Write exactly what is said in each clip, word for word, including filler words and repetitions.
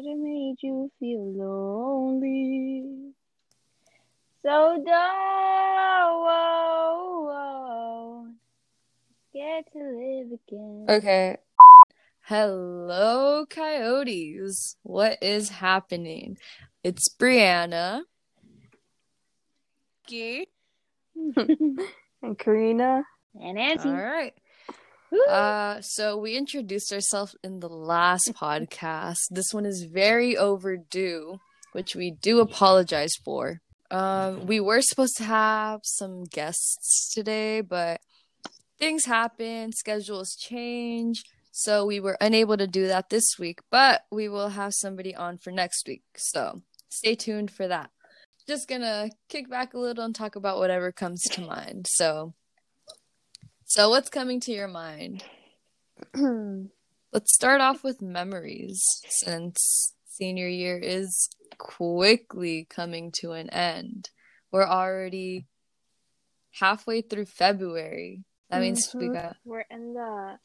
should have made you feel lonely. So don't get to live again. Okay. Hello, coyotes. What is happening? It's Brianna. And Karina. And Nancy. All right. Woo. Uh, so we introduced ourselves in the last podcast. This one is very overdue, which we do apologize for. Um, we were supposed to have some guests today, but things happen, schedules change, so we were unable to do that this week, but we will have somebody on for next week, so stay tuned for that. Just gonna kick back a little and talk about whatever comes to mind. So, so what's coming to your mind? Let's start off with memories, since senior year is quickly coming to an end. We're already halfway through February. That means mm-hmm. we got we're in the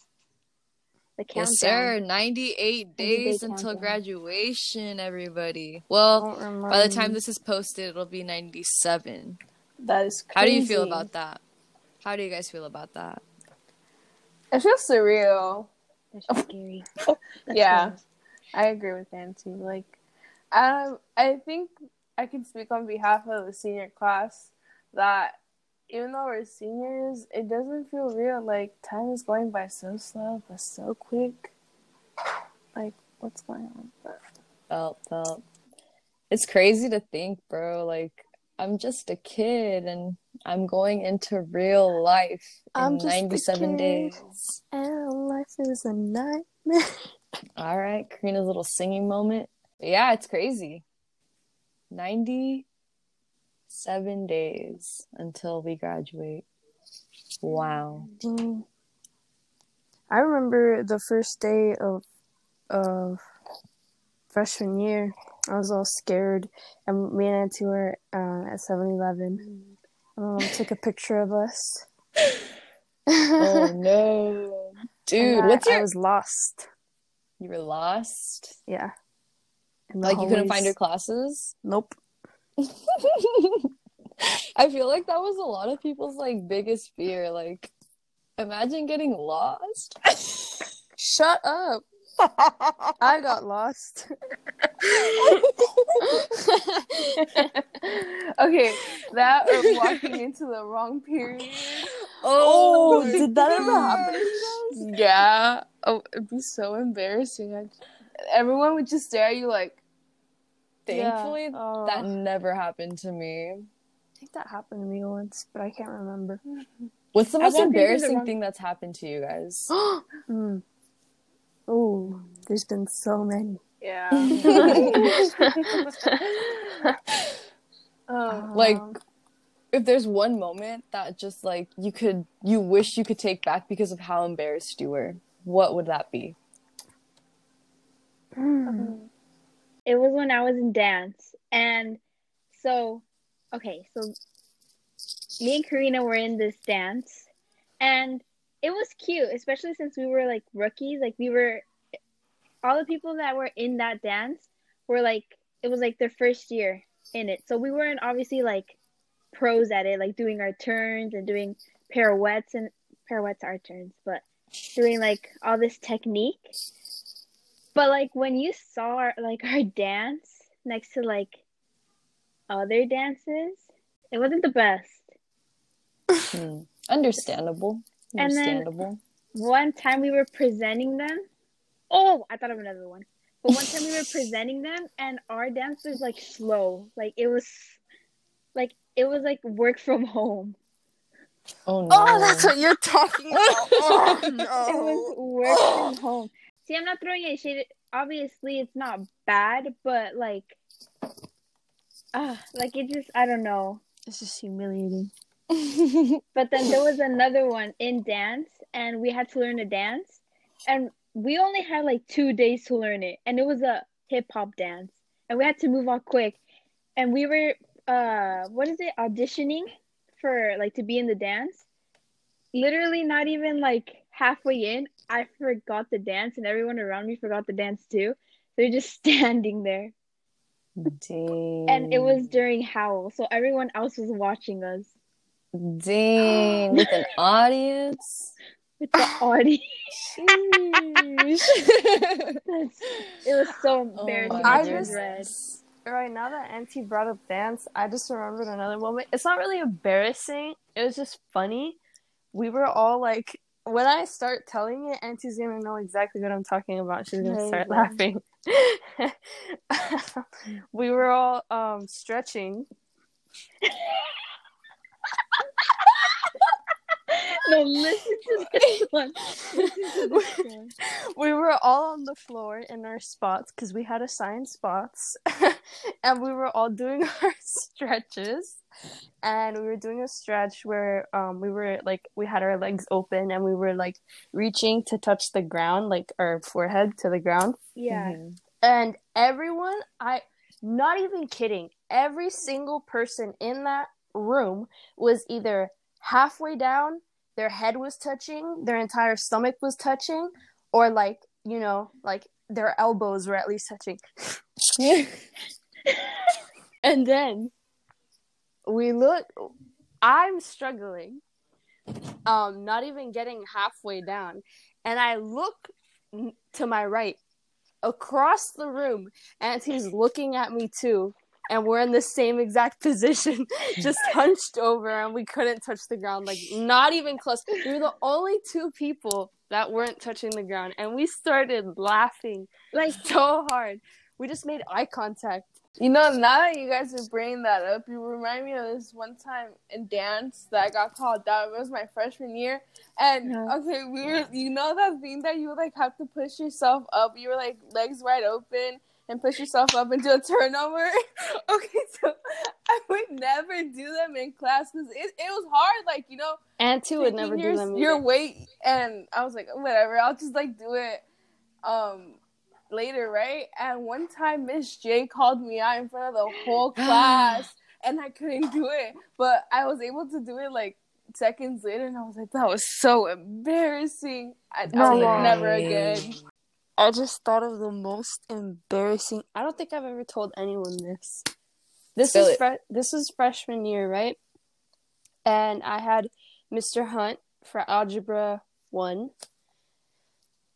the countdown. Yes, sir. ninety-eight days ninety day until countdown. Graduation, everybody. Well, by the time this is posted, it'll be ninety-seven. That is crazy. How do you feel about that? How do you guys feel about that? It feels surreal. It's scary. Yeah, crazy. I agree with Nancy. Like, um, I think I can speak on behalf of the senior class that even though we're seniors, it doesn't feel real. Like, time is going by so slow, but so quick. Like, what's going on? Felt, felt. It's crazy to think, bro. Like, I'm just a kid, and I'm going into real life in I'm just ninety-seven days. And life is a nightmare. All right, Karina's little singing moment. But yeah, it's crazy. ninety Seven days until we graduate. Wow. I remember the first day of of freshman year. I was all scared. And me and Auntie were uh, at seven eleven. Um, took a picture of us. Oh, no. Dude, I, what's your... I was lost. You were lost? Yeah. Like, hallways. You couldn't find your classes? Nope. I feel like that was a lot of people's like biggest fear. Like, imagine getting lost. Shut up. I got lost. Okay, that or walking into the wrong period. Oh, oh did that ever happen? Yeah. Oh, it'd be so embarrassing. I'd... Everyone would just stare at you like. Thankfully, yeah. oh. that never happened to me. I think that happened to me once, but I can't remember. What's the most embarrassing the thing that's happened to you guys? mm. Oh, there's been so many. Yeah. um, like, if there's one moment that just, like, you could, you wish you could take back because of how embarrassed you were, what would that be? Mm. Um, It was when I was in dance, and so, okay, so me and Karina were in this dance, and it was cute, especially since we were, like, rookies, like, we were, all the people that were in that dance were, like, it was, like, their first year in it, so we weren't obviously, like, pros at it, like, doing our turns and doing pirouettes, and pirouettes are turns, but doing, like, all this technique. But, like, when you saw, our, like, our dance next to, like, other dances, it wasn't the best. Hmm. Understandable. Understandable. And then one time we were presenting them. Oh, I thought of another one. But one time we were presenting them, and our dance was, like, slow. Like, it was, like, it was, like, work from home. Oh, no. Oh, that's what you're talking about. Oh, no. It was work from home. See, I'm not throwing any shade. Obviously, it's not bad, but, like, uh, like, it just, I don't know. It's just humiliating. But then there was another one in dance, and we had to learn a dance. And we only had, like, two days to learn it. And it was a hip-hop dance. And we had to move on quick. And we were, uh, what is it, auditioning for, like, to be in the dance. Literally not even, like, halfway in, I forgot the dance, and everyone around me forgot the dance too. They're just standing there. Dang. And it was during Howl, so everyone else was watching us. Dang, with an audience? With the audience. That's, it was so embarrassing. Oh, I just, red. Right now that Auntie brought up dance, I just remembered another moment. It's not really embarrassing. It was just funny. We were all like, when I start telling it, Auntie's going to know exactly what I'm talking about. She's going to start laughing. We were all um, stretching. No, listen to this one. Listen to this one. We were all on the floor in our spots because we had assigned spots. And we were all doing our stretches. And we were doing a stretch where um we were like, we had our legs open and we were like reaching to touch the ground, like our forehead to the ground. Yeah. Mm-hmm. And everyone, I not even kidding, every single person in that room was either halfway down, their head was touching, their entire stomach was touching, or like, you know, like their elbows were at least touching. And then we look, I'm struggling, um, not even getting halfway down. And I look to my right, across the room, Auntie's looking at me too. And we're in the same exact position, just hunched over, and we couldn't touch the ground, like not even close. We were the only two people that weren't touching the ground. And we started laughing, like so hard. We just made eye contact. You know, now that you guys are bringing that up, you remind me of this one time in dance that I got called out. It was my freshman year. And, yeah. okay, we were, you know that thing that you, like, have to push yourself up? You were, like, legs wide open and push yourself up and do a turnover? Okay, so I would never do them in class because it, it was hard, like, you know. Auntie would never your, do them either. Your weight, and I was like, whatever, I'll just, like, do it, um... later, right? And one time Miss J called me out in front of the whole class and I couldn't do it, but I was able to do it like seconds later, and I was like, that was so embarrassing. I, I was like, never again. I just thought of the most embarrassing. I don't think I've ever told anyone this. This is fre- this is freshman year, right? And I had Mister Hunt for Algebra one.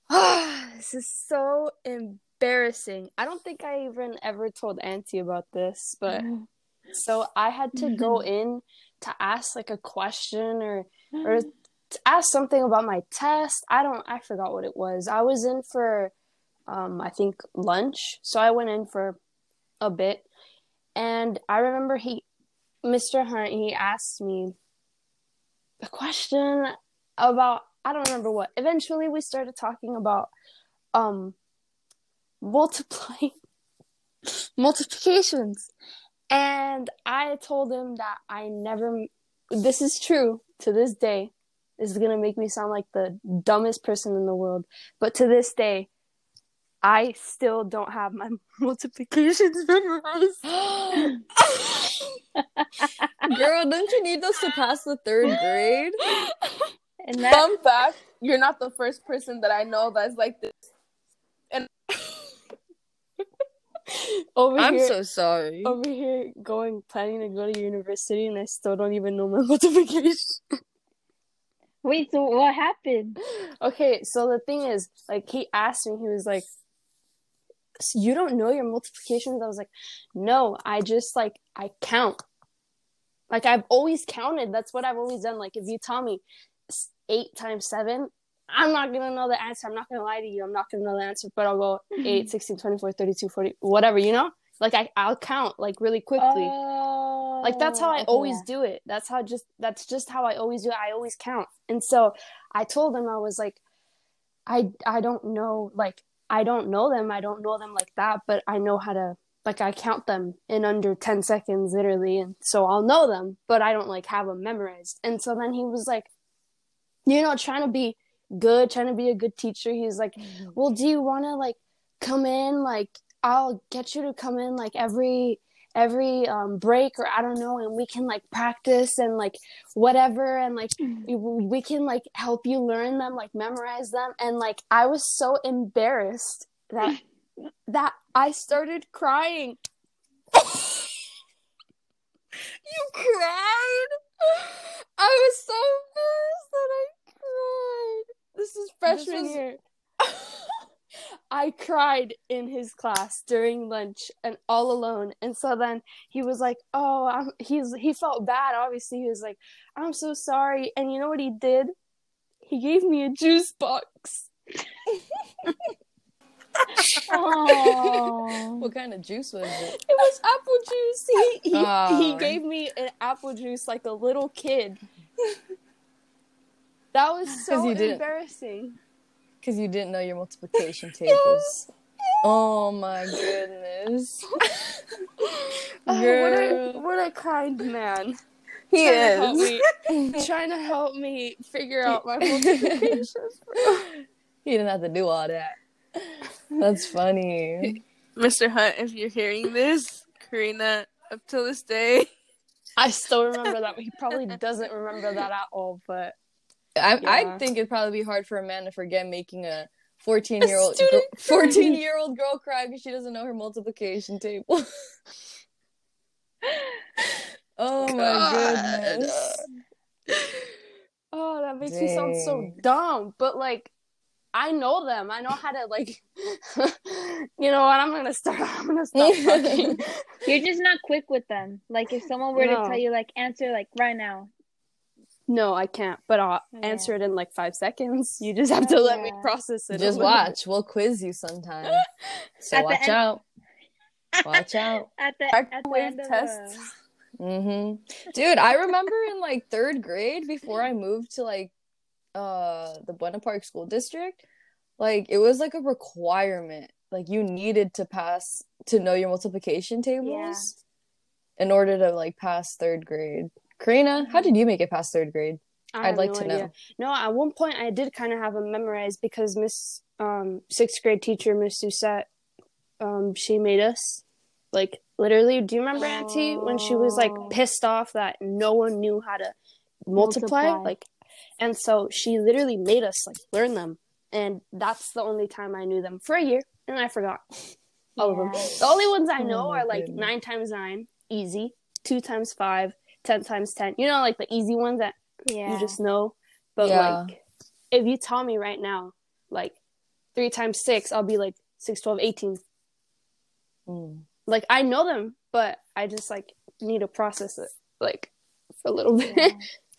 Oh, this is so embarrassing. I don't think I even ever told Auntie about this, but so I had to go in to ask like a question or or to ask something about my test. I don't, I forgot what it was. I was in for, um, I think lunch. So I went in for a bit, and I remember he, Mister Hunt, he asked me a question about, I don't remember what. Eventually, we started talking about um, multiplying multiplications. And I told him that I never, this is true to this day. This is going to make me sound like the dumbest person in the world. But to this day, I still don't have my multiplications memorized. Girl, don't you need those to pass the third grade? And that- Fun fact, you're not the first person that I know that's like this. And over I'm here, so sorry. Over here, going, planning to go to university, and I still don't even know my multiplication. Wait, so what happened? Okay, so the thing is, like, he asked me, he was like, so you don't know your multiplications? I was like, no, I just, like, I count. Like, I've always counted. That's what I've always done. Like, if you tell me eight times seven, I'm not going to know the answer. I'm not going to lie to you. I'm not going to know the answer, but I'll go eight, sixteen, twenty-four, thirty-two, forty, whatever, you know? Like, I, I'll count, like, really quickly. Oh, like, that's how I okay. always do it. That's how just, that's just how I always do it. I always count. And so I told him, I was like, I, I don't know, like, I don't know them. I don't know them like that, but I know how to, like, I count them in under ten seconds, literally. And so I'll know them, but I don't, like, have them memorized. And so then he was like, you know, trying to be good, trying to be a good teacher. He was like, well, do you want to, like, come in? Like, I'll get you to come in, like, every every um, break or I don't know, and we can, like, practice and, like, whatever. And, like, we can, like, help you learn them, like, memorize them. And, like, I was so embarrassed that that I started crying. You cried? I was so embarrassed that I cried. This is freshman this is... year. I cried in his class during lunch and all alone. And so then he was like, oh, I'm, he's he felt bad. Obviously, he was like, I'm so sorry. And you know what he did? He gave me a juice box. What kind of juice was it? It was apple juice. He he, oh. he gave me an apple juice like a little kid. That was so embarrassing. Because you didn't know your multiplication tables. Yes. Oh my goodness. Oh, Girl. What, a, what a kind man. He trying is. To me, trying to help me figure out my multiplication. He didn't have to do all that. That's funny. Mister Hunt, if you're hearing this, Karina, up till this day. I still remember that. He probably doesn't remember that at all, but... I yeah. I think it'd probably be hard for a man to forget making a fourteen-year-old a gr- fourteen-year-old girl cry because she doesn't know her multiplication table. Oh, God. My goodness. Oh, that makes Dang. me sound so dumb, but, like, I know them. I know how to, like, you know what? I'm going to start. I'm going to stop talking. You're just not quick with them. Like, if someone were no. to tell you, like, answer, like, right now. No, I can't, but I'll yeah. answer it in like five seconds. You just have oh, to let yeah. me process it. Just watch. Bit. We'll quiz you sometime. So watch end- out. Watch out. At the, at the end of tests. The... Mm-hmm. Dude, I remember in like third grade before I moved to like uh, the Buena Park School District, like it was like a requirement. Like you needed to pass to know your multiplication tables yeah. in order to like pass third grade. Karina, how did you make it past third grade? I I'd like no to idea. know. No, at one point I did kind of have them memorized because Miss um, sixth grade teacher, Miss Doucette, um, she made us. Like, literally, do you remember oh. Auntie when she was, like, pissed off that no one knew how to multiply? multiply? Like, and so she literally made us, like, learn them. And that's the only time I knew them for a year. And I forgot yeah. all of them. The only ones I know oh are, like, goodness. nine times nine, easy, two times five. ten times ten, you know, like the easy ones that yeah. you just know, but yeah. like if you tell me right now like three times six, I'll be like six, twelve, eighteen. Mm. Like I know them, but I just like need to process it like for a little bit. Yeah.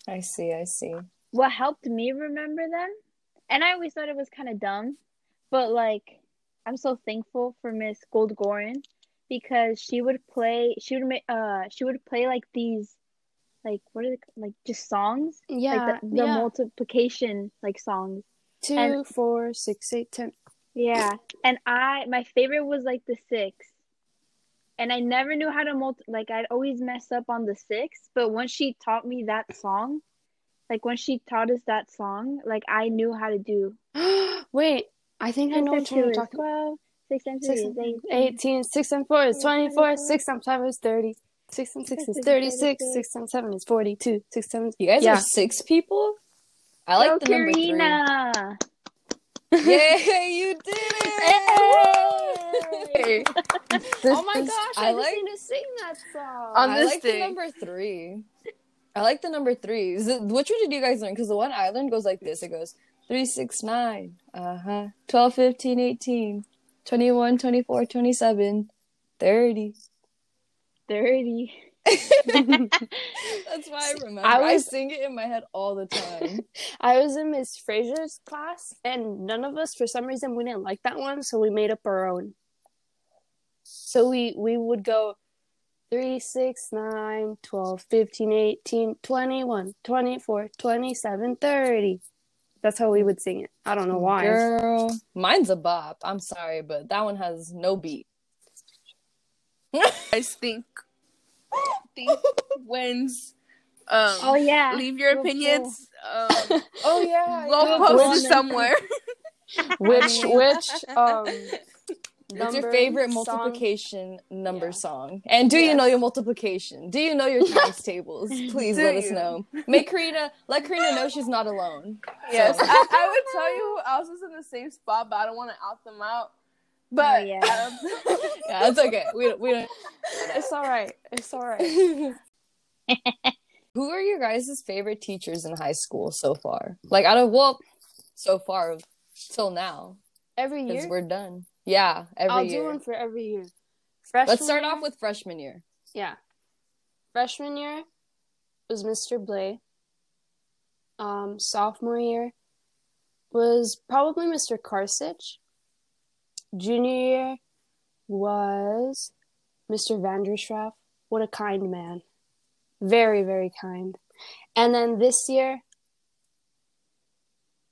I see I see what helped me remember them, and I always thought it was kind of dumb, but like I'm so thankful for Miss Gold Gorin, because she would play she would make uh she would play like these like what are they like just songs yeah like the, the yeah. multiplication like songs, two and, four six eight ten yeah and I my favorite was like the six, and I never knew how to multi- like I'd always mess up on the six, but once she taught me that song like once she taught us that song like I knew how to do wait I think I know what you're talking about. Six and three six, is eighteen. eighteen. six and four is twenty-four. six times five is thirty. six and six is thirty-six. six times seven is forty-two. six times seven. You guys yeah. are six people? I like Yo, the Karina. number three. Yay, you did it! Hey. this, oh my this, gosh, I, I just like, need to sing that song. On I like thing. the number three. I like the number three. Which one did you guys learn? Because the one I learned goes like this. It goes three, six, nine. Uh-huh. twelve, fifteen, eighteen. twenty-one, twenty-four, twenty-seven, thirty. thirty. That's why I remember. I, was, I sing it in my head all the time. I was in Miss Fraser's class, and none of us, for some reason, we didn't like that one, so we made up our own. So we, we would go three, six, nine, twelve, fifteen, eighteen, twenty-one, twenty-four, twenty-seven, thirty. That's how we would sing it. I don't know why. Girl, mine's a bop. I'm sorry, but that one has no beat. I think, think wins. Um, oh, yeah. Leave your we'll opinions. Um, oh, yeah. We'll post it somewhere. Which, which, um, what's your favorite multiplication song? number yeah. song? And do yes. you know your multiplication? Do you know your times tables? Please do let you? us know. Make Karina, let Karina know she's not alone. Yes, so. I, I would tell you who else is in the same spot, but I don't want to out them out. But oh, yeah. Um, yeah, it's okay. We we don't. It's all right. It's all right. Who are your guys' favorite teachers in high school so far? Like out of well, so far till now. Every year, we're done. Yeah, every I'll year. I'll do one for every year. Freshman Let's start year, off with freshman year. Yeah, freshman year was Mister Blay. Um, sophomore year was probably Mister Carsich. Junior year was Mister Van der Schraaff. What a kind man. Very, very kind. And then this year,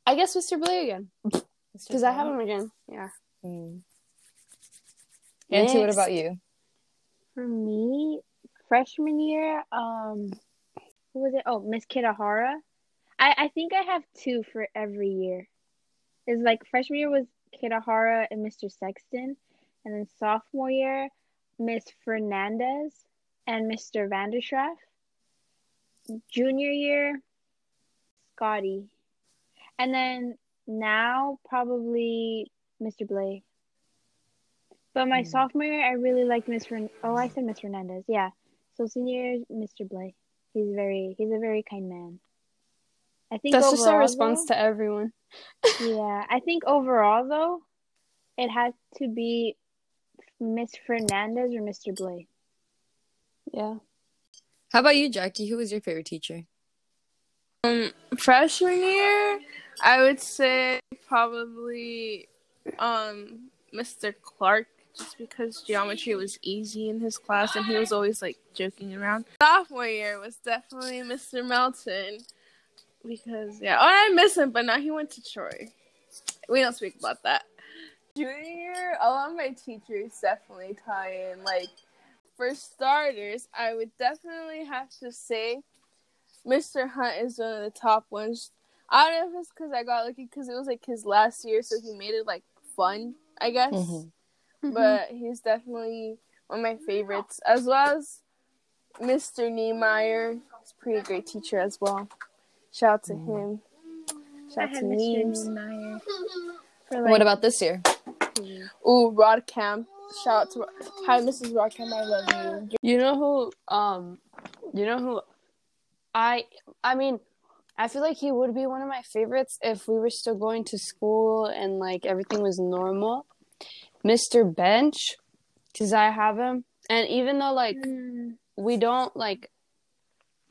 I guess Mister Blay again. Because I have him again. Yeah. Mm. Nancy, what about you? For me, freshman year, um, who was it? Oh, Miss Kitahara. I, I think I have two for every year. It's like freshman year was Kitahara and Mister Sexton. And then sophomore year, Miss Fernandez and Mister Van der Schraaff. Junior year, Scotty. And then now, probably Mister Blay. But my mm. sophomore year, I really liked Miss Fern- Oh, I said Miss Fernandez. Yeah. So senior year, Mister Blay. He's very, he's a very kind man. I think that's overall, just our response though, to everyone. Yeah, I think overall though, it had to be Miss Fernandez or Mister Blay. Yeah. How about you, Jackie? Who was your favorite teacher? Um, freshman year, I would say probably um Mister Clark, just because geometry was easy in his class and he was always like joking around. Sophomore year was definitely Mister Melton. Because, yeah, oh, I miss him, but now he went to Troy. We don't speak about that. Junior year, a lot of my teachers definitely tie in. Like, for starters, I would definitely have to say Mister Hunt is one of the top ones. I don't know if it's because I got lucky because it was, like, his last year, so he made it, like, fun, I guess. Mm-hmm. But he's definitely one of my favorites, as well as Mister Niemeyer. He's a pretty great teacher as well. Shout out to him. Shout out to me. Like, what about this year? Ooh, Rod Camp. Shout out to Hi, Missus Rod Camp. I love you. You know who? Um, you know who? I. I mean, I feel like he would be one of my favorites if we were still going to school and like everything was normal. Mister Bench, because I have him, and even though like mm. we don't like.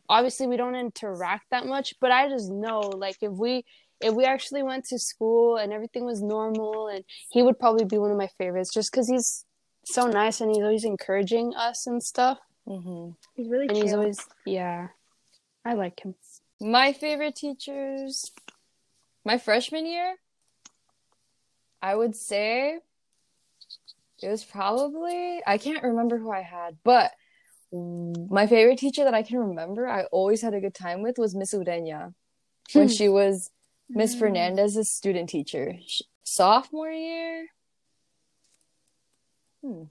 Obviously, we don't interact that much, but I just know, like, if we if we actually went to school and everything was normal, and he would probably be one of my favorites just because he's so nice and he's always encouraging us and stuff. Mm-hmm. He's really and chill. He's always, yeah, I like him. My favorite teachers, my freshman year, I would say it was probably, I can't remember who I had, but my favorite teacher that I can remember, I always had a good time with, was Miss Udenya, when she was Miss Fernandez's student teacher. She, sophomore year, hmm.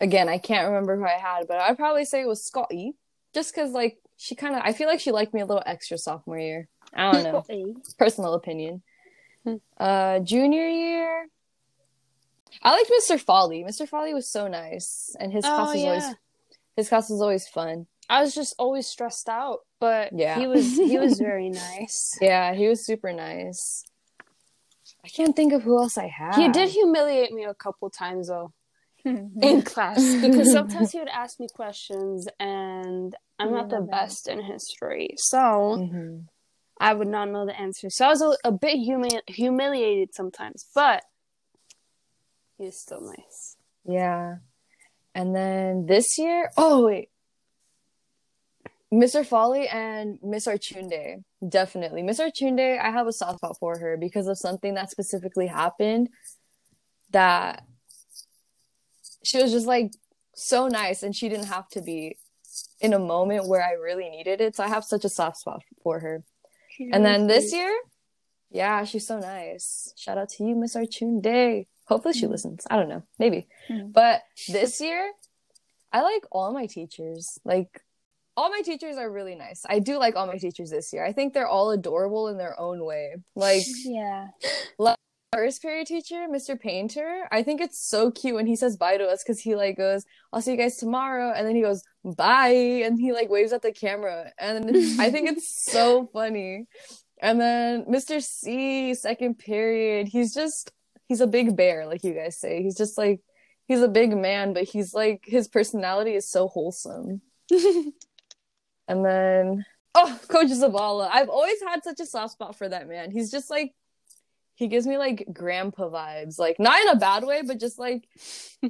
again, I can't remember who I had, but I'd probably say it was Scotty, just because like she kind of, I feel like she liked me a little extra sophomore year. I don't know, personal opinion. Uh, junior year. I liked Mister Folly. Mister Folly was so nice, and his oh, class was yeah. always his class was always fun. I was just always stressed out, but yeah. he was he was very nice. Yeah, he was super nice. I can't think of who else I had. He did humiliate me a couple times though in class because sometimes he would ask me questions, and I'm not the that. best in history, so mm-hmm. I would not know the answer. So I was a, a bit humi- humiliated sometimes, but. He's still nice. Yeah. And then this year... Oh, wait. Mister Folly and Miss Archunde. Definitely. Miss Archunde, I have a soft spot for her because of something that specifically happened that she was just, like, so nice and she didn't have to be in a moment where I really needed it. So I have such a soft spot for her. She and then this you. year... Yeah, she's so nice. Shout out to you, Miss Archunde. Hopefully she listens. I don't know. Maybe. Mm-hmm. But this year, I like all my teachers. Like, all my teachers are really nice. I do like all my teachers this year. I think they're all adorable in their own way. Like, yeah. Like, first period teacher, Mister Painter, I think it's so cute when he says bye to us, because he like goes, I'll see you guys tomorrow, and then he goes bye, and he like waves at the camera, and I think it's so funny. And then Mister C, second period, he's just he's a big bear, like you guys say. He's just like he's a big man, but he's like his personality is so wholesome. And then oh, Coach Zavala, I've always had such a soft spot for that man. He's just like, he gives me like grandpa vibes, like not in a bad way, but just like,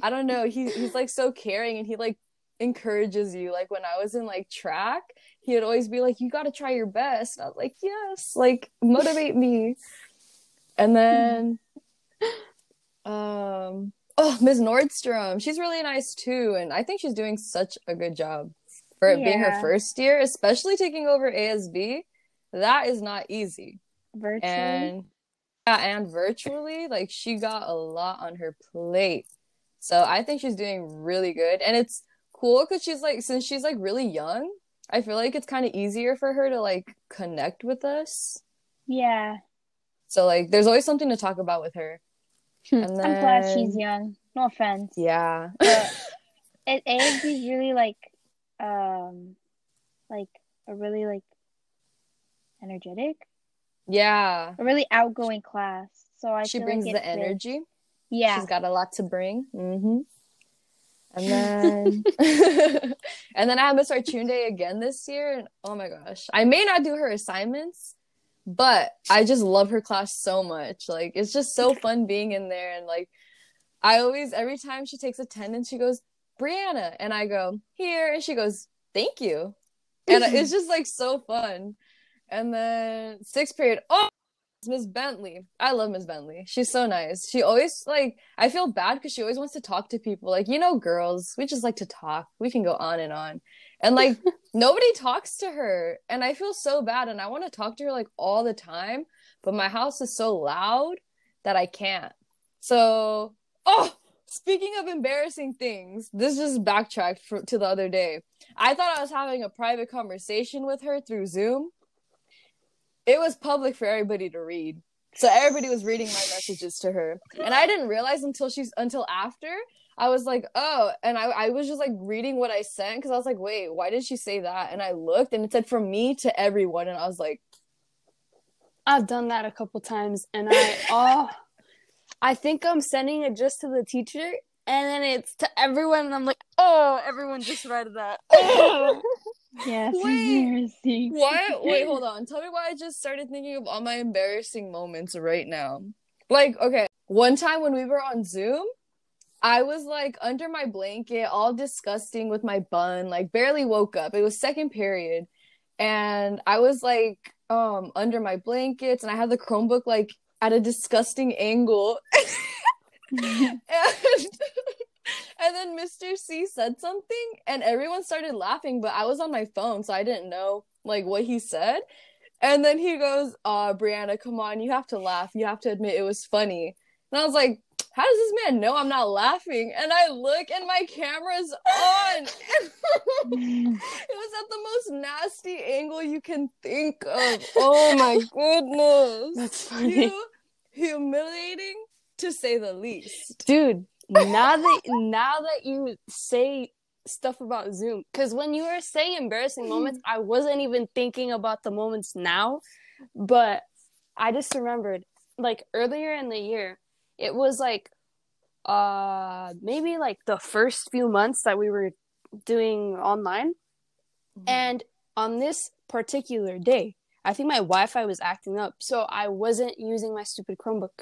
I don't know, he he's like so caring, and he like encourages you. Like when I was in like track, he would always be like, you gotta try your best, and I was like, yes, like motivate me. And then um oh Miss Nordstrom, she's really nice too, and I think she's doing such a good job for it yeah. being her first year, especially taking over A S B. That is not easy virtually. And yeah, and virtually, like she got a lot on her plate, so I think she's doing really good. And it's cool because she's like, since she's like really young, I feel like it's kind of easier for her to like connect with us. Yeah, so like there's always something to talk about with her. And then... I'm glad she's young, no offense. Yeah. But it A S B is really like um like a really like energetic, yeah, a really outgoing class, so I she feel brings like the energy fits. Yeah, she's got a lot to bring. Mm-hmm. And then and then I have Miss Archunde again this year, and oh my gosh, I may not do her assignments, but I just love her class so much. Like it's just so fun being in there, and like I always, every time she takes attendance, she goes Brianna, and I go here, and she goes thank you, and it's just like so fun. And then sixth period, oh Miss Bentley, I love Miss Bentley, she's so nice. She always like, I feel bad because she always wants to talk to people, like, you know, girls, we just like to talk, we can go on and on, and like nobody talks to her, and I feel so bad, and I want to talk to her like all the time, but my house is so loud that I can't. So oh, speaking of embarrassing things, this just backtracked for, to the other day. I thought I was having a private conversation with her through Zoom. It was public for everybody to read, so everybody was reading my messages to her, and I didn't realize until she's until after I was like, oh, and I, I was just like reading what I sent, because I was like, wait, why did she say that? And I looked, and it said from me to everyone, and I was like, I've done that a couple times, and I oh, I think I'm sending it just to the teacher, and then it's to everyone, and I'm like, oh, everyone just read that. Oh. Yes, wait, why, wait, hold on, tell me why I just started thinking of all my embarrassing moments right now. Like, okay, one time when we were on Zoom, I was like under my blanket, all disgusting with my bun, like barely woke up, it was second period, and I was like um under my blankets, and I had the Chromebook like at a disgusting angle. and And then Mister C said something, and everyone started laughing, but I was on my phone, so I didn't know, like, what he said. And then he goes, uh, Brianna, come on, you have to laugh. You have to admit it was funny. And I was like, how does this man know I'm not laughing? And I look, and my camera's on. It was at the most nasty angle you can think of. Oh, my goodness. That's funny. You, humiliating, to say the least. Dude. now that now that you say stuff about Zoom, because when you were saying embarrassing moments, I wasn't even thinking about the moments now, but I just remembered, like, earlier in the year, it was like uh maybe like the first few months that we were doing online, mm-hmm. and on this particular day, I think my Wi-Fi was acting up, so I wasn't using my stupid Chromebook.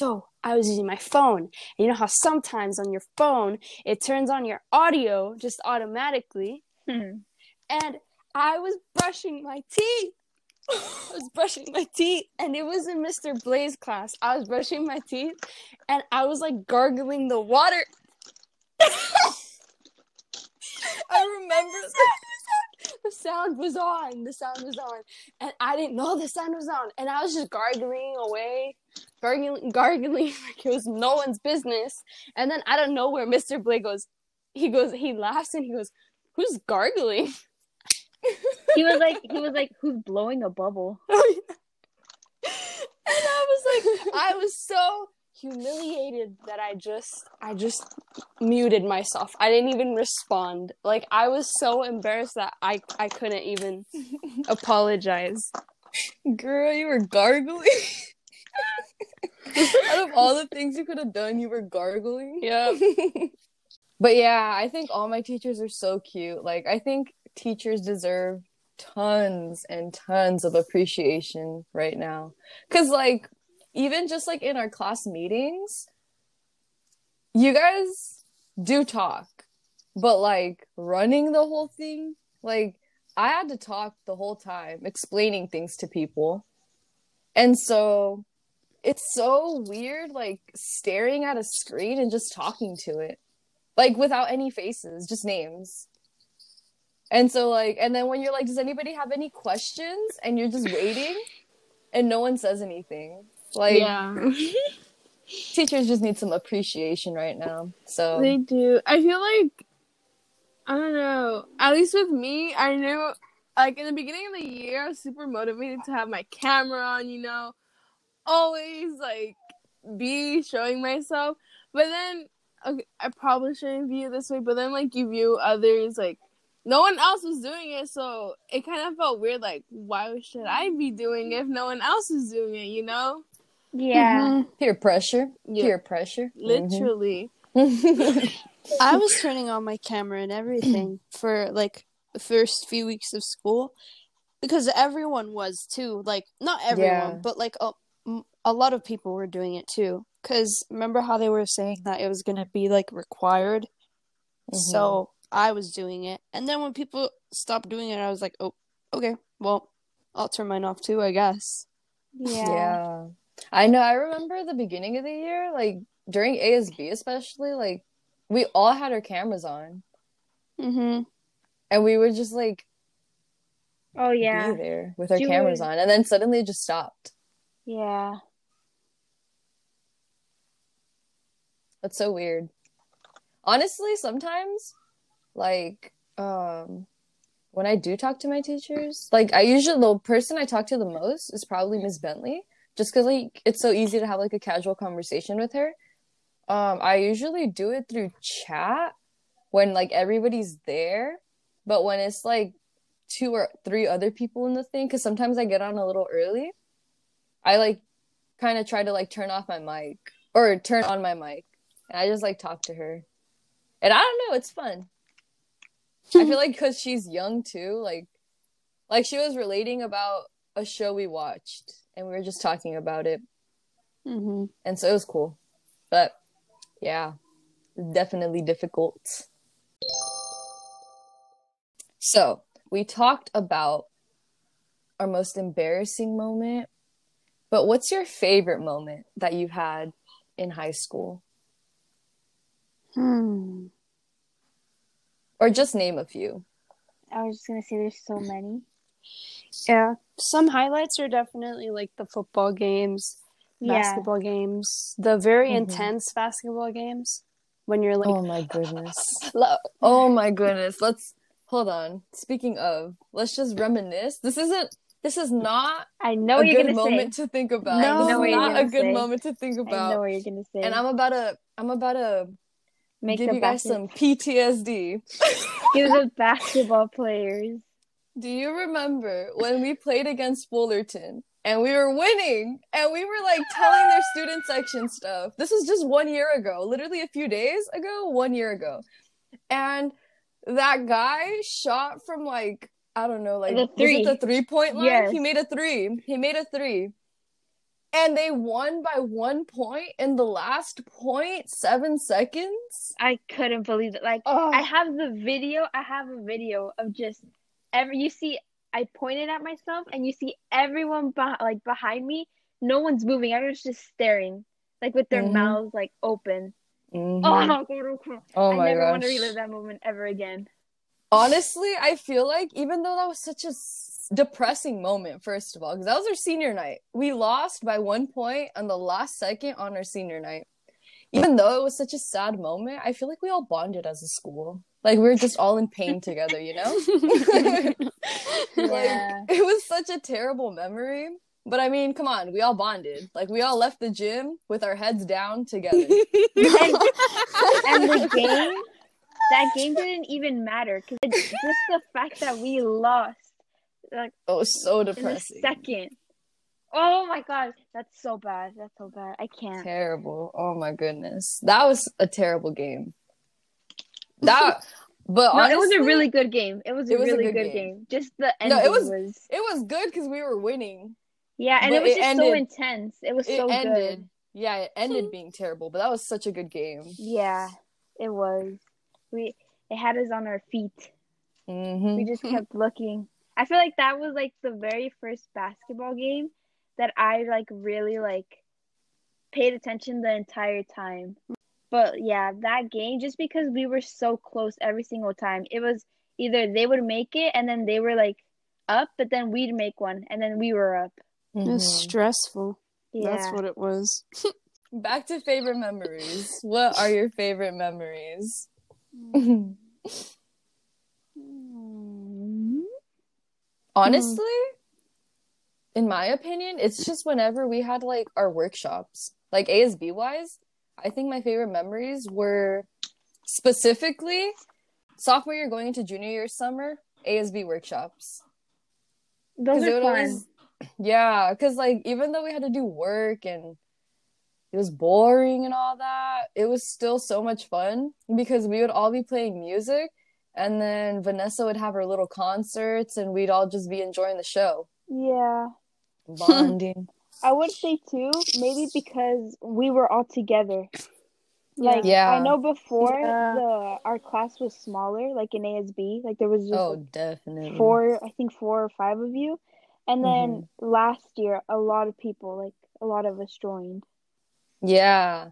So I was using my phone, and you know how sometimes on your phone it turns on your audio just automatically, mm-hmm. and I was brushing my teeth. I was brushing my teeth, and it was in Mister Blay's class. I was brushing my teeth, and I was like gargling the water. I remember the sound was on. The sound was on, and I didn't know the sound was on, and I was just gargling away. Gargling, gargling, like it was no one's business. And then I don't know where Mister Blay goes. He goes, he laughs, and he goes, "Who's gargling?" He was like, he was like, "Who's blowing a bubble?" Oh, yeah. And I was I was so humiliated that I just I just muted myself. I didn't even respond. Like, I was so embarrassed that I I couldn't even apologize. Girl, you were gargling. Out of all the things you could have done, you were gargling. Yeah. But yeah, I think all my teachers are so cute. Like, I think teachers deserve tons and tons of appreciation right now. Because, like, even just, like, in our class meetings, you guys do talk. But, like, running the whole thing, like, I had to talk the whole time, explaining things to people. And so it's so weird, like, staring at a screen and just talking to it. Like, without any faces, just names. And so, like, and then when you're like, does anybody have any questions? And you're just waiting, and no one says anything. Like, yeah. Teachers just need some appreciation right now. So they do. I feel like, I don't know, at least with me, I know, like, in the beginning of the year, I was super motivated to have my camera on, you know, always, like, be showing myself. But then, okay, I probably shouldn't view it this way, but then, like, you view others, like, no one else was doing it, so it kind of felt weird, like, why should I be doing it if no one else is doing it, you know? Yeah. Mm-hmm. Peer pressure. Yeah. Peer pressure. Literally. Mm-hmm. I was turning on my camera and everything for, like, the first few weeks of school, because everyone was, too. Like, not everyone, yeah. but, like, a, a lot of people were doing it, too. Because remember how they were saying that it was going to be, like, required? Mm-hmm. So I was doing it. And then when people stopped doing it, I was like, oh, okay, well, I'll turn mine off too, I guess. Yeah. Yeah. I know. I remember the beginning of the year, like, during A S B especially, like, we all had our cameras on. Mm-hmm. And we were just, like, oh, yeah, be there with our you cameras were... on. And then suddenly it just stopped. Yeah. That's so weird. Honestly, sometimes, like, um, when I do talk to my teachers, like, I usually, the person I talk to the most is probably Miss Bentley, just because, like, it's so easy to have, like, a casual conversation with her. Um, I usually do it through chat when, like, everybody's there, but when it's, like, two or three other people in the thing, because sometimes I get on a little early, I, like, kind of try to, like, turn off my mic, or turn on my mic, and I just, like, talk to her. And I don't know, it's fun. I feel like because she's young, too, like, like, she was relating about a show we watched, and we were just talking about it. Mm-hmm. And so it was cool. But, yeah, definitely difficult. So, we talked about our most embarrassing moment, but what's your favorite moment that you've had in high school? Hmm. Or just name a few. I was just going to say there's so many. Yeah. Some highlights are definitely, like, the football games, yeah. basketball games, the very mm-hmm. intense basketball games when you're, like... Oh, my goodness. Oh, my goodness. Let's... Hold on. Speaking of, let's just reminisce. This isn't... This is not I know a you're good moment say. to think about. No, this is not a good say. moment to think about. I know what you're going to say. And I'm about to... I'm about to... Make give you guys some P T S D. Give the basketball players. Do you remember when we played against Fullerton and we were winning and we were, like, telling their student section stuff? This was just one year ago, literally a few days ago, one year ago. And that guy shot from, like, I don't know, like, the three. Was it the three-point line? Yes. He made a three. He made a three. And they won by one point in the last point seven seconds. I couldn't believe it. Like, oh. I have the video. I have a video of just every. You see, I pointed at myself, and you see everyone be- like behind me. No one's moving. Everyone's just staring, like, with their mm-hmm. mouths, like, open. Mm-hmm. Oh, oh my I never gosh. want to relive that moment ever again. Honestly, I feel like even though that was such a depressing moment, first of all, because that was our senior night. We lost by one point on the last second on our senior night. Even though it was such a sad moment, I feel like we all bonded as a school. Like, we were just all in pain together, you know? Yeah. Like, it was such a terrible memory. But I mean, come on, we all bonded. Like, we all left the gym with our heads down together. and, and the game, that game didn't even matter because just the fact that we lost, like, oh, so depressing. In a second. Oh my god, that's so bad. That's so bad. I can't. Terrible. Oh my goodness, that was a terrible game. That. But no, honestly, it was a really good game. It was a it was really a good, good game. game. Just the ending no, it was, was... It was good because we were winning. Yeah, and it was it just ended, so intense. It was it so ended, good. Yeah, it ended being terrible, but that was such a good game. Yeah, it was. We It had us on our feet. Mm-hmm. We just kept looking. I feel like that was, like, the very first basketball game that I, like, really, like, paid attention the entire time. But, yeah, that game, just because we were so close every single time, it was either they would make it and then they were, like, up, but then we'd make one, and then we were up. Mm-hmm. It was stressful. Yeah. That's what it was. Back to favorite memories. What are your favorite memories? Honestly, in my opinion, it's just whenever we had, like, our workshops. Like, A S B-wise, I think my favorite memories were specifically sophomore year going into junior year summer, A S B workshops. Those are fun. Was, yeah, because, like, even though we had to do work and it was boring and all that, it was still so much fun because we would all be playing music and then Vanessa would have her little concerts and we'd all just be enjoying the show. Yeah. Bonding. I would say, too, maybe because we were all together. Like, yeah. I know before, yeah. the our class was smaller, like in A S B. Like, there was just oh, like definitely. four, I think four or five of you. And then mm-hmm. last year, a lot of people, like, a lot of us joined. Yeah.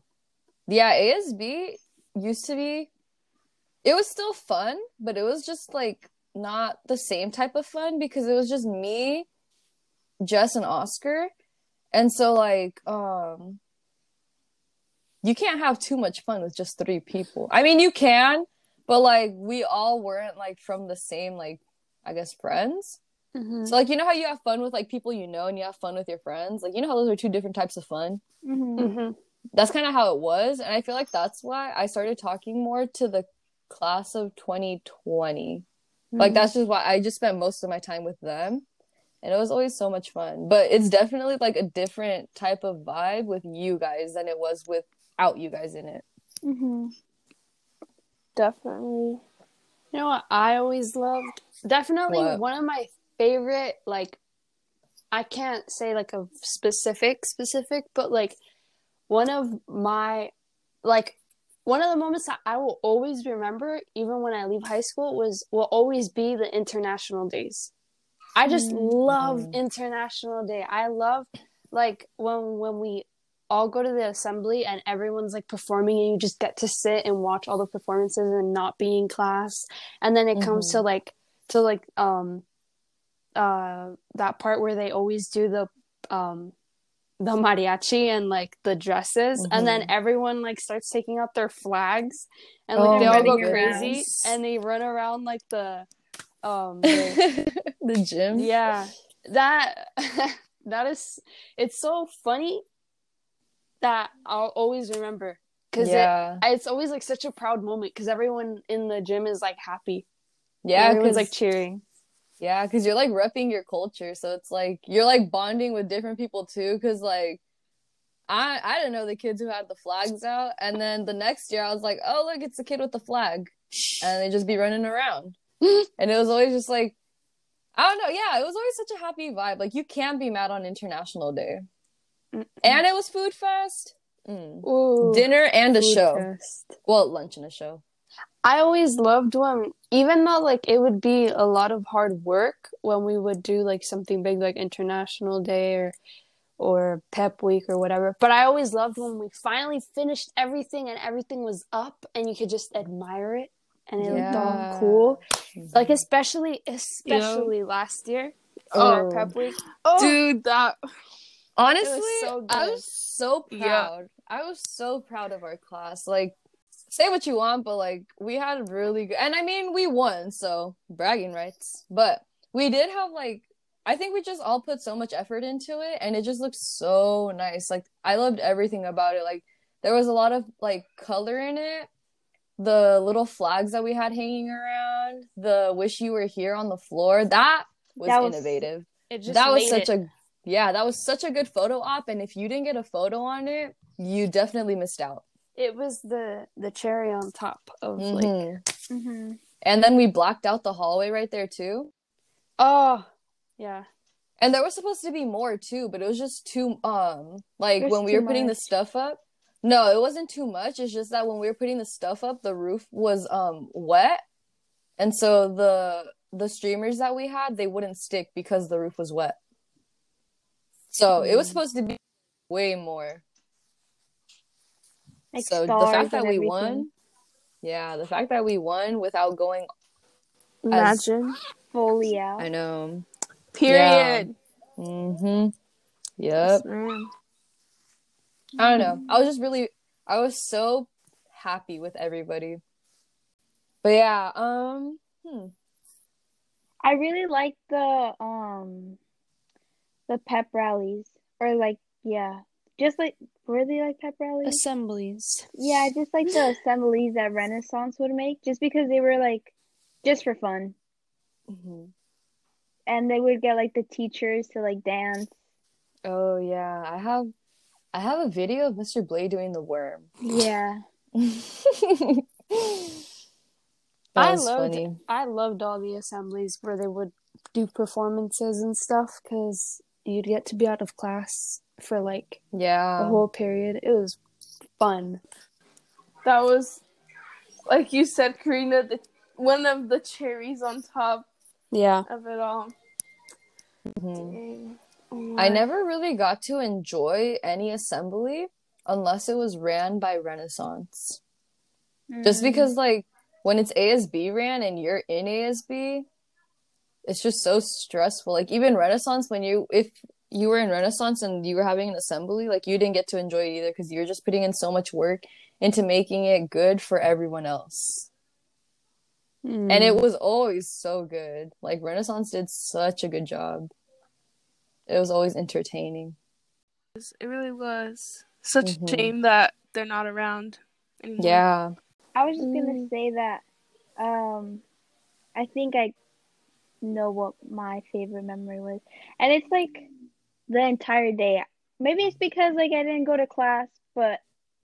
Yeah, A S B used to be, it was still fun, but it was just, like, not the same type of fun because it was just me, Jess, and Oscar. And so, like, um, you can't have too much fun with just three people. I mean, you can, but, like, we all weren't, like, from the same, like, I guess, friends. Mm-hmm. So, like, you know how you have fun with, like, people you know and you have fun with your friends? Like, you know how those are two different types of fun? Mm-hmm. Mm-hmm. That's kind of how it was. And I feel like that's why I started talking more to the class of twenty twenty. Mm-hmm. Like, that's just why I just spent most of my time with them. And it was always so much fun. But it's definitely, like, a different type of vibe with you guys than it was without you guys in it. Mm-hmm. Definitely. You know what I always loved? Definitely what? One of my favorite, like, I can't say, like, a specific, specific, but, like, one of my, like, one of the moments that I will always remember, even when I leave high school, was will always be the International Days. I just love mm-hmm. International Day. I love, like, when when we all go to the assembly and everyone's, like, performing and you just get to sit and watch all the performances and not be in class. And then it mm-hmm. comes to, like, to, like, um, uh, that part where they always do the, um, the mariachi and, like, the dresses. Mm-hmm. And then everyone, like, starts taking out their flags and, like, oh, they all go crazy ass. And they run around, like, the... um the, the gym. Yeah, that that is, it's so funny that I'll always remember because yeah. it, it's always, like, such a proud moment because everyone in the gym is, like, happy. Yeah, everyone's, like, cheering. Yeah, because you're, like, repping your culture, so it's, like, you're, like, bonding with different people too because, like, I I didn't know the kids who had the flags out, and then the next year I was like, oh, look, it's the kid with the flag, and they just be running around. And it was always just, like, I don't know, yeah, it was always such a happy vibe. Like, you can't be mad on International Day. Mm-mm. And it was food fest. Mm. Ooh, dinner and a show. Fest. Well, lunch and a show. I always loved when, even though, like, it would be a lot of hard work when we would do, like, something big like International Day or or Pep Week or whatever, but I always loved when we finally finished everything and everything was up and you could just admire it. And it yeah. looked all cool. Like, especially, especially yeah. last year. Oh, oh. Pep Week. Oh. Dude, that... Honestly, was so I was so proud. Yeah. I was so proud of our class. Like, say what you want, but, like, we had really good... And, I mean, we won, so bragging rights. But we did have, like... I think we just all put so much effort into it, and it just looked so nice. Like, I loved everything about it. Like, there was a lot of, like, color in it. The little flags that we had hanging around, the wish you were here on the floor, that was, that was innovative. It just that was such it. a yeah, that was such a good photo op, and if you didn't get a photo on it, you definitely missed out. It was the the cherry on top of mm-hmm. like mm-hmm. And then we blacked out the hallway right there too. Oh, yeah. And there was supposed to be more too, but it was just too um like There's when we were much. putting the stuff up. No, it wasn't too much. It's just that when we were putting the stuff up, the roof was um wet. And so the the streamers that we had, they wouldn't stick because the roof was wet. So mm. it was supposed to be way more. Like, so the fact that we everything. won, yeah, the fact that we won without going Imagine. As, fully out. I know. Period. Yeah. Mm-hmm. Yep. Yes, I don't know. I was just really, I was so happy with everybody. But yeah, um, hmm. I really like the, um, the pep rallies. Or like, yeah, just like, were they like pep rallies? Assemblies. Yeah, just like the assemblies that Renaissance would make, just because they were like, just for fun. Mm-hmm. And they would get like the teachers to like dance. Oh yeah, I have. I have a video of Mister Blay doing the worm. Yeah. I loved funny. I loved all the assemblies where they would do performances and stuff, because you'd get to be out of class for like yeah. the whole period. It was fun. That was, like you said, Karina, the, one of the cherries on top yeah. of it all. Mm-hmm. Dang. I never really got to enjoy any assembly unless it was ran by Renaissance. Mm. Just because, like, when it's A S B ran and you're in A S B, it's just so stressful. Like, even Renaissance, when you, if you were in Renaissance and you were having an assembly, like, you didn't get to enjoy it either, because you were just putting in so much work into making it good for everyone else. Mm. And it was always so good. Like, Renaissance did such a good job. It was always entertaining. It really was. Such mm-hmm. a shame that they're not around anymore. Yeah. I was just mm. going to say that um, I think I know what my favorite memory was. And it's like the entire day. Maybe it's because like I didn't go to class, but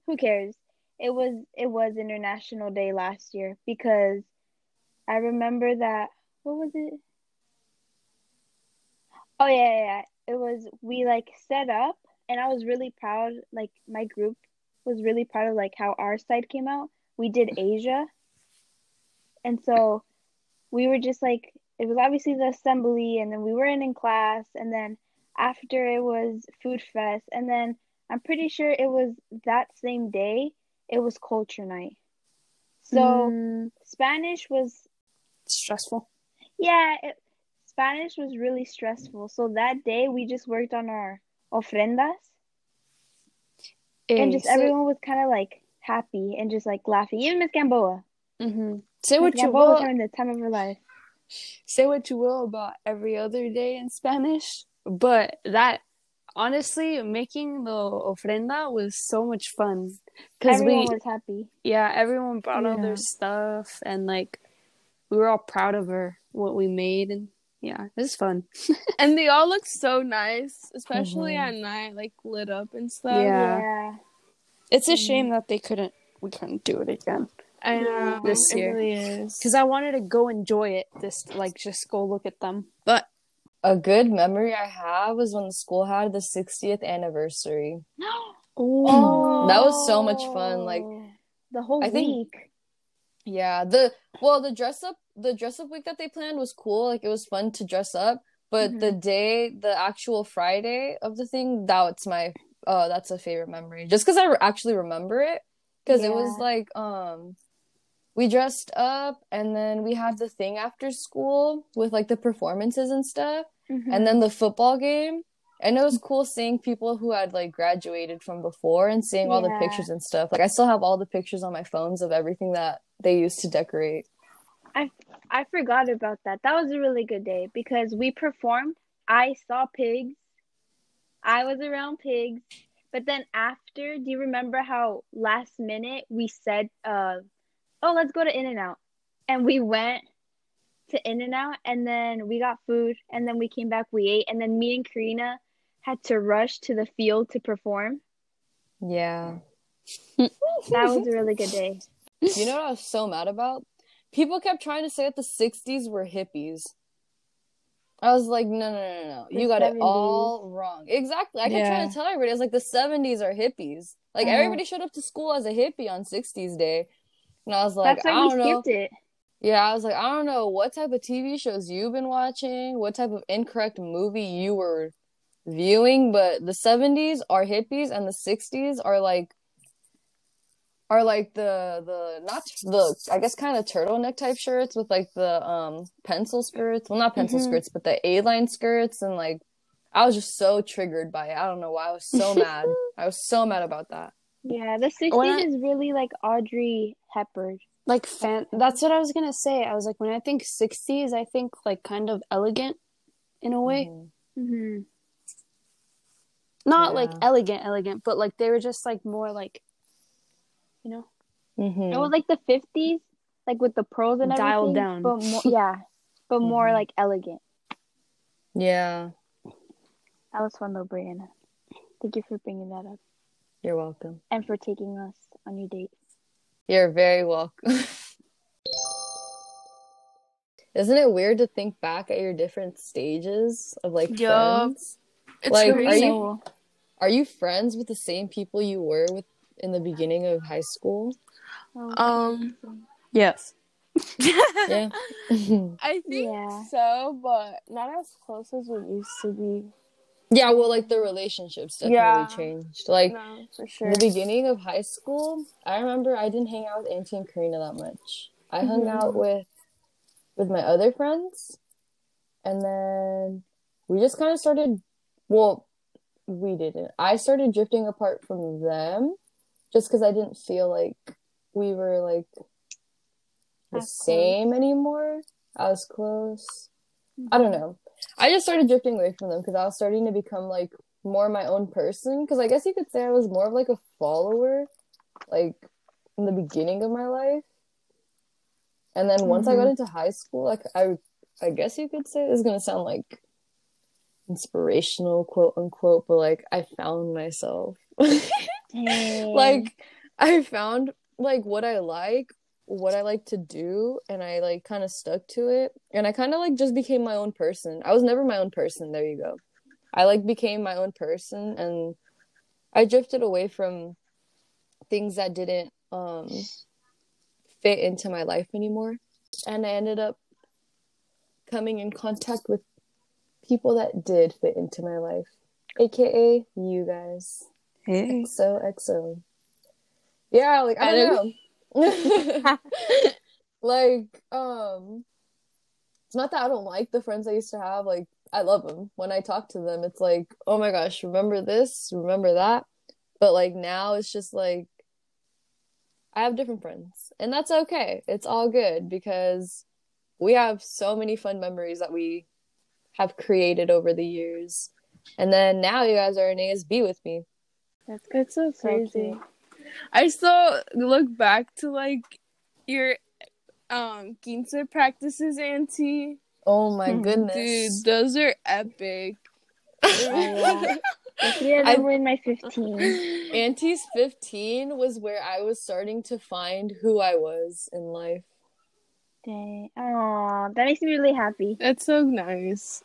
who cares? It was it was International Day last year, because I remember that, what was it? Oh, yeah, yeah, yeah. It was, we, like, set up, and I was really proud, like, my group was really proud of, like, how our side came out. We did Asia, and so we were just, like, it was obviously the assembly, and then we were in in class, and then after it was Food Fest, and then I'm pretty sure it was that same day, it was Culture Night. So, mm. Spanish was... stressful. Yeah, it, Spanish was really stressful, so that day we just worked on our ofrendas, hey, and just so everyone was kind of like happy and just like laughing. Even Miss Gamboa, mm-hmm. say Miz what Gamboa you will during the time of her life. Say what you will about every other day in Spanish, but that honestly, making the ofrenda was so much fun because everyone we, was happy. Yeah, everyone brought yeah. all their stuff, and like we were all proud of her, what we made and. Yeah, it was fun. And they all looked so nice, especially mm-hmm. at night, like lit up and stuff. Yeah. yeah. It's a mm-hmm. shame that they couldn't, we couldn't do it again. I know. This year. It really is. Because I wanted to go enjoy it, this, like, just go look at them. But a good memory I have was when the school had the sixtieth anniversary. Oh. That was so much fun. Like, the whole I week. Think, yeah. The, well, the dress up. The dress-up week that they planned was cool. Like, it was fun to dress up. But mm-hmm. the day, the actual Friday of the thing, that's my, oh, that's a favorite memory. Just because I re- actually remember it. Because yeah. it was, like, um, we dressed up, and then we had the thing after school with, like, the performances and stuff. Mm-hmm. And then the football game. And it was cool seeing people who had, like, graduated from before and seeing yeah. all the pictures and stuff. Like, I still have all the pictures on my phones of everything that they used to decorate. I, I forgot about that. That was a really good day because we performed I saw pigs. I was around pigs. But then after, do you remember how last minute we said, uh, oh, let's go to In-N-Out. And we went to In-N-Out, and then we got food, and then we came back, we ate, and then me and Karina had to rush to the field to perform. Yeah. That was a really good day. You know what I was so mad about? People kept trying to say that the sixties were hippies. I was like, no, no, no, no, no. You got seventies. It all wrong. Exactly. I kept yeah. trying to tell everybody. I was like, the seventies are hippies. Like, uh-huh. everybody showed up to school as a hippie on sixties day. And I was like, I don't know. That's why we skipped it. Yeah, I was like, I don't know what type of T V shows you've been watching, what type of incorrect movie you were viewing, but the seventies are hippies and the sixties are like, are like the, the, not the, I guess kind of turtleneck type shirts with like the um pencil skirts. Well, not pencil mm-hmm. skirts, but the A-line skirts. And like, I was just so triggered by it. I don't know why I was so mad. I was so mad about that. Yeah, the sixties I, is really like Audrey Hepburn. Like, fan- that's what I was going to say. I was like, when I think sixties, I think like kind of elegant in a way. Mm-hmm. Mm-hmm. Not yeah. like elegant, elegant, but like they were just like more like, you know, mm-hmm. it was like the fifties, like with the pearls and everything. Dialed down. But more, yeah, but mm-hmm. more like elegant. Yeah. That was fun though, Brianna. Thank you for bringing that up. You're welcome. And for taking us on your date. You're very welcome. Isn't it weird to think back at your different stages of like yep. friends? It's like, crazy. Are you, are you friends with the same people you were with in the beginning of high school? Um, yes. Yeah. I think yeah. so, but not as close as we used to be. Yeah, well, like, the relationships definitely yeah. changed. Like, no, for sure. In the beginning of high school, I remember I didn't hang out with Auntie and Karina that much. I mm-hmm. hung out with with my other friends, and then we just kind of started, well, we didn't. I started drifting apart from them just because I didn't feel like we were, like, the That's same close. Anymore. I was close. Mm-hmm. I don't know. I just started drifting away from them because I was starting to become, like, more my own person. Because I guess you could say I was more of, like, a follower, like, in the beginning of my life. And then once mm-hmm. I got into high school, like, I I guess you could say, this is going to sound, like, inspirational, quote-unquote, but, like, I found myself. Like, I found, like, what I like. what I like to do, and I like kind of stuck to it, and I kind of like just became my own person. I was never my own person. There you go. I like became my own person, and I drifted away from things that didn't um fit into my life anymore, and I ended up coming in contact with people that did fit into my life, aka you guys. Hey. X O X O. Yeah, like I don't know. Like um it's not that I don't like the friends I used to have. Like, I love them. When I talk to them, it's like, oh my gosh, remember this, remember that. But like now it's just like I have different friends, and that's okay. It's all good because we have so many fun memories that we have created over the years. And then now you guys are in A S B with me. That's, that's so crazy. So I still look back to, like, your um quince practices, Auntie. Oh, my goodness. Dude, those are epic. Oh, yeah, yeah they were in my fifteen. Auntie's fifteen was where I was starting to find who I was in life. Dang. Aw, that makes me really happy. That's so nice.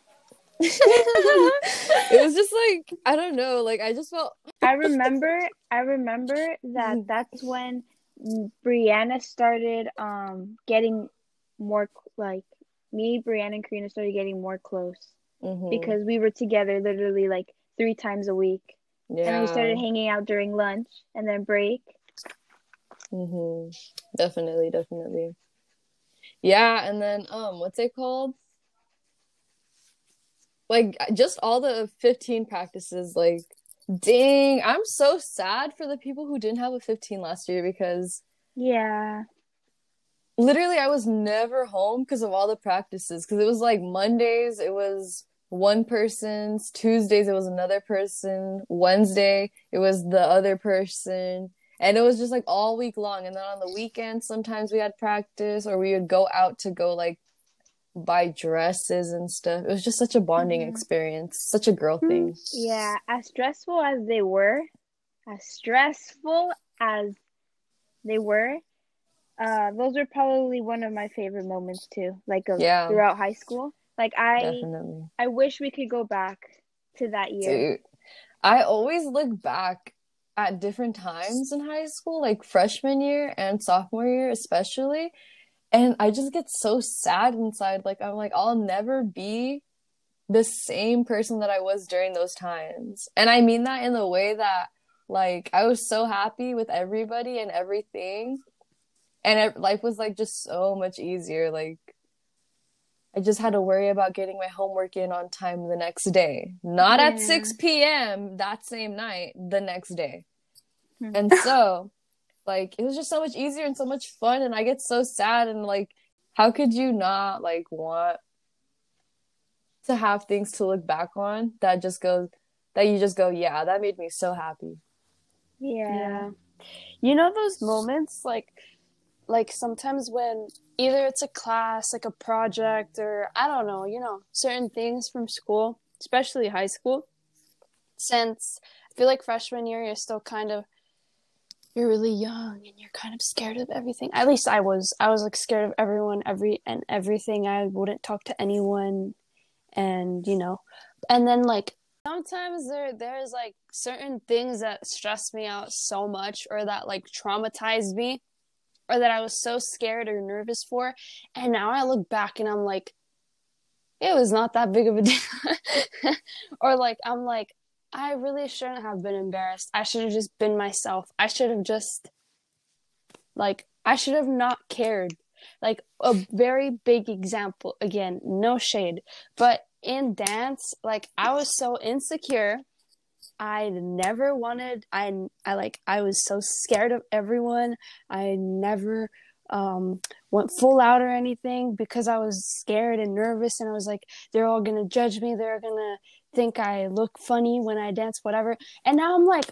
It was just like, I don't know, like I just felt I remember I remember that that's when Brianna started um getting more, like me, Brianna, and Karina started getting more close mm-hmm. because we were together literally like three times a week yeah. and we started hanging out during lunch and then break. Mm-hmm. Definitely, definitely. Yeah, and then um what's it called? Like, just all the fifteen practices, like, dang, I'm so sad for the people who didn't have a fifteen last year because... Yeah. Literally, I was never home because of all the practices. Because it was, like, Mondays, it was one person's, Tuesdays it was another person, Wednesday it was the other person, and it was just like all week long. And then on the weekend sometimes we had practice, or we would go out to go like buy dresses and stuff. It was just such a bonding mm-hmm. experience, such a girl thing. Yeah, as stressful as they were, as stressful as they were, uh, those were probably one of my favorite moments too. Like of, yeah. throughout high school, like I, Definitely. I wish we could go back to that year. Dude, I always look back at different times in high school, like freshman year and sophomore year especially. And I just get so sad inside. Like, I'm like, I'll never be the same person that I was during those times. And I mean that in the way that, like, I was so happy with everybody and everything. And it, life was, like, just so much easier. Like, I just had to worry about getting my homework in on time the next day. Not yeah. at six p.m. that same night, the next day. Hmm. And so... like, it was just so much easier and so much fun, and I get so sad, and, like, how could you not, like, want to have things to look back on that just goes, that you just go, yeah, that made me so happy. Yeah. yeah. You know those moments, like, like, sometimes when either it's a class, like, a project, or, I don't know, you know, certain things from school, especially high school, since I feel like freshman year, you're still kind of, you're really young and you're kind of scared of everything. At least I was. I was like scared of everyone, every and everything. I wouldn't talk to anyone, and you know, and then like sometimes there there's like certain things that stress me out so much, or that like traumatized me, or that I was so scared or nervous for. And now I look back and I'm like, it was not that big of a deal, or like I'm like. I really shouldn't have been embarrassed. I should have just been myself. I should have just, like, I should have not cared. Like, a very big example, again, no shade. But in dance, like, I was so insecure. I never wanted, I, I like, I was so scared of everyone. I never um, went full out or anything because I was scared and nervous. And I was like, they're all going to judge me. They're going to think I look funny when I dance, whatever. And now I'm like,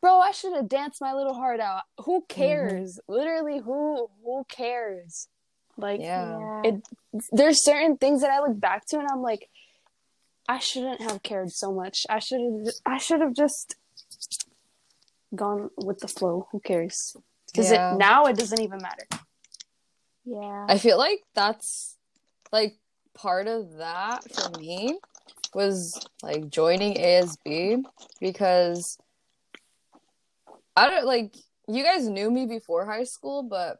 bro, I should have danced my little heart out. Who cares? Mm-hmm. Literally, who who cares? Like, yeah. it, there's certain things that I look back to and I'm like, I shouldn't have cared so much. I should have I should have just gone with the flow. Who cares? Because yeah. now it doesn't even matter. Yeah. I feel like that's, like, part of that for me was like joining A S B, because I don't, like, you guys knew me before high school, but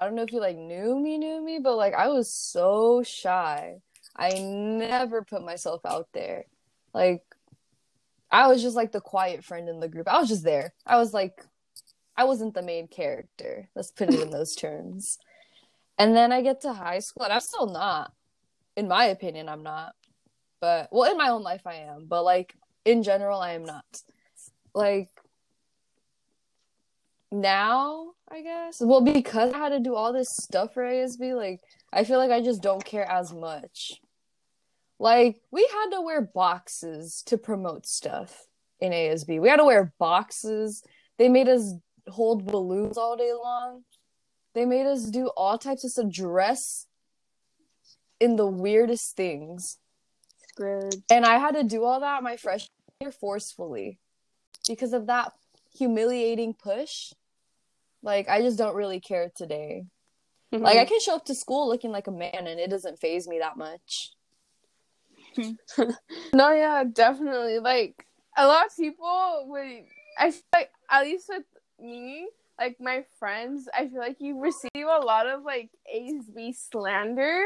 I don't know if you like knew me knew me but like I was so shy. I never put myself out there. Like, I was just like the quiet friend in the group. I was just there. I was like, I wasn't the main character, let's put it in those terms. And then I get to high school and I'm still not, in my opinion, I'm not. But, well, in my own life I am, but, like, in general, I am not. Like, now, I guess, well, because I had to do all this stuff for A S B, like, I feel like I just don't care as much. Like, we had to wear boxes to promote stuff in A S B. We had to wear boxes. They made us hold balloons all day long. They made us do all types of stuff, dress in the weirdest things. Good. And I had to do all that my freshman year forcefully because of that humiliating push. Like, I just don't really care today. Mm-hmm. Like, I can show up to school looking like a man and it doesn't faze me that much. No, yeah, definitely. Like, a lot of people would, I feel like, at least with me, like, my friends, I feel like you receive a lot of, like, A S B slander.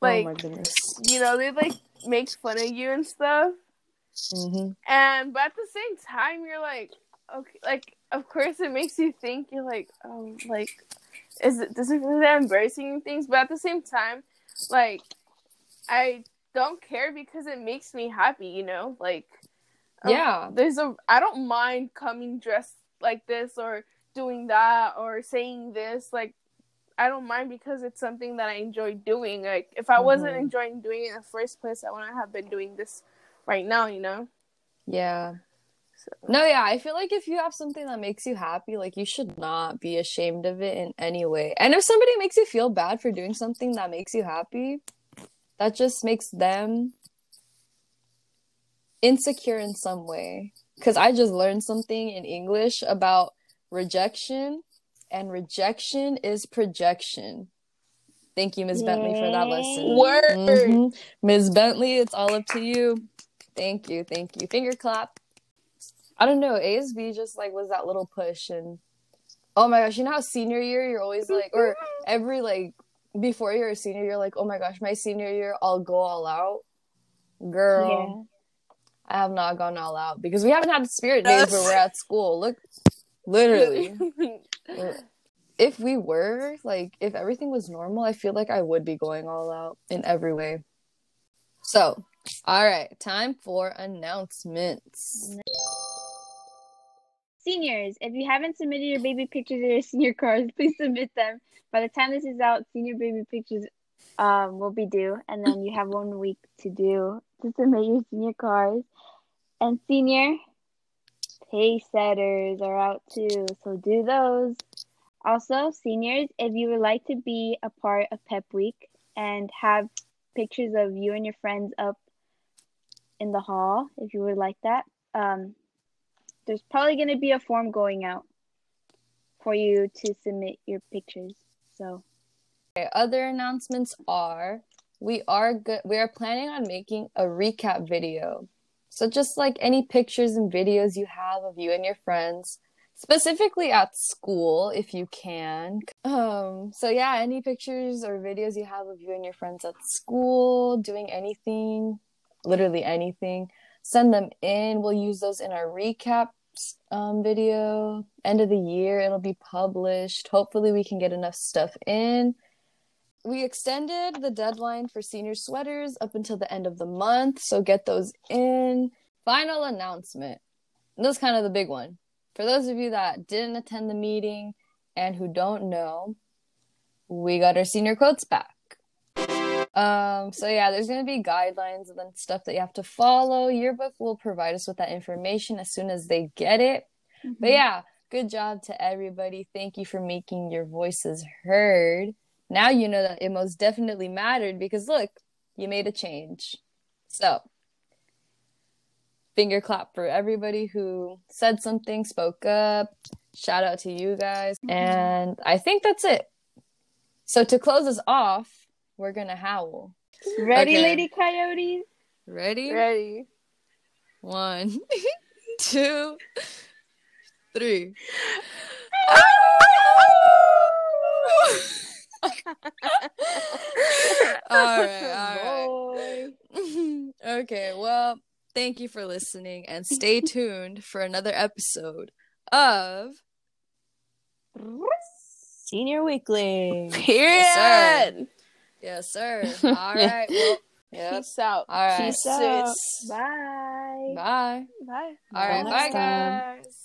Like, oh my goodness. You know, they, like, make fun of you and stuff. Mm-hmm. And, but at the same time, you're like, okay, like, of course it makes you think, you're like, um, like, is it, does it really that embarrassing things? But at the same time, like, I don't care because it makes me happy, you know? Like, um, yeah. There's a, I don't mind coming dressed like this or doing that or saying this. Like, I don't mind because it's something that I enjoy doing. Like, if I mm-hmm. wasn't enjoying doing it in the first place, I wouldn't have been doing this right now, you know? Yeah. So. No, yeah, I feel like if you have something that makes you happy, like, you should not be ashamed of it in any way. And if somebody makes you feel bad for doing something that makes you happy, that just makes them insecure in some way. Because I just learned something in English about rejection, and rejection is projection. Thank you, Miss Bentley, for that lesson. Word! Miss mm-hmm. Bentley, it's all up to you. Thank you, thank you. Finger clap. I don't know, A S B just, like, was that little push, and oh my gosh, you know how senior year you're always like, or every, like, before you're a senior, you're like, oh my gosh, my senior year, I'll go all out. Girl, yeah. I have not gone all out, because we haven't had spirit days where we're at school. Look, literally. If we were, like, if everything was normal, I feel like I would be going all out in every way. So, all right, time for announcements. Seniors, if you haven't submitted your baby pictures or your senior cards, please submit them. By the time this is out, senior baby pictures um, will be due, and then you have one week to do to submit your senior cards. And senior pay setters are out too, so do those. Also, seniors, if you would like to be a part of Pep Week and have pictures of you and your friends up in the hall, if you would like that, um, there's probably going to be a form going out for you to submit your pictures. So, okay, other announcements are we are go- we are planning on making a recap video. So just like any pictures and videos you have of you and your friends, specifically at school, if you can. Um. So yeah, any pictures or videos you have of you and your friends at school, doing anything, literally anything. Send them in. We'll use those in our recaps um, video. End of the year, it'll be published. Hopefully we can get enough stuff in. We extended the deadline for senior sweaters up until the end of the month, so get those in. Final announcement. And this is kind of the big one. For those of you that didn't attend the meeting and who don't know, we got our senior quotes back. Um, so yeah, there's going to be guidelines and then stuff that you have to follow. Yearbook will provide us with that information as soon as they get it. Mm-hmm. But yeah, good job to everybody. Thank you for making your voices heard. Now you know that it most definitely mattered because look, you made a change. So, finger clap for everybody who said something, spoke up. Shout out to you guys. Mm-hmm. And I think that's it. So to close us off, we're gonna howl. Ready, okay. Lady Coyotes? Ready? Ready. One, two, three. all right, all right. Okay, well, thank you for listening and stay tuned for another episode of Senior Weekly. Period. Yes, sir. All right. Well, yep. Peace out. All right. Peace out. Bye. Bye. Bye. All right. Bye, guys.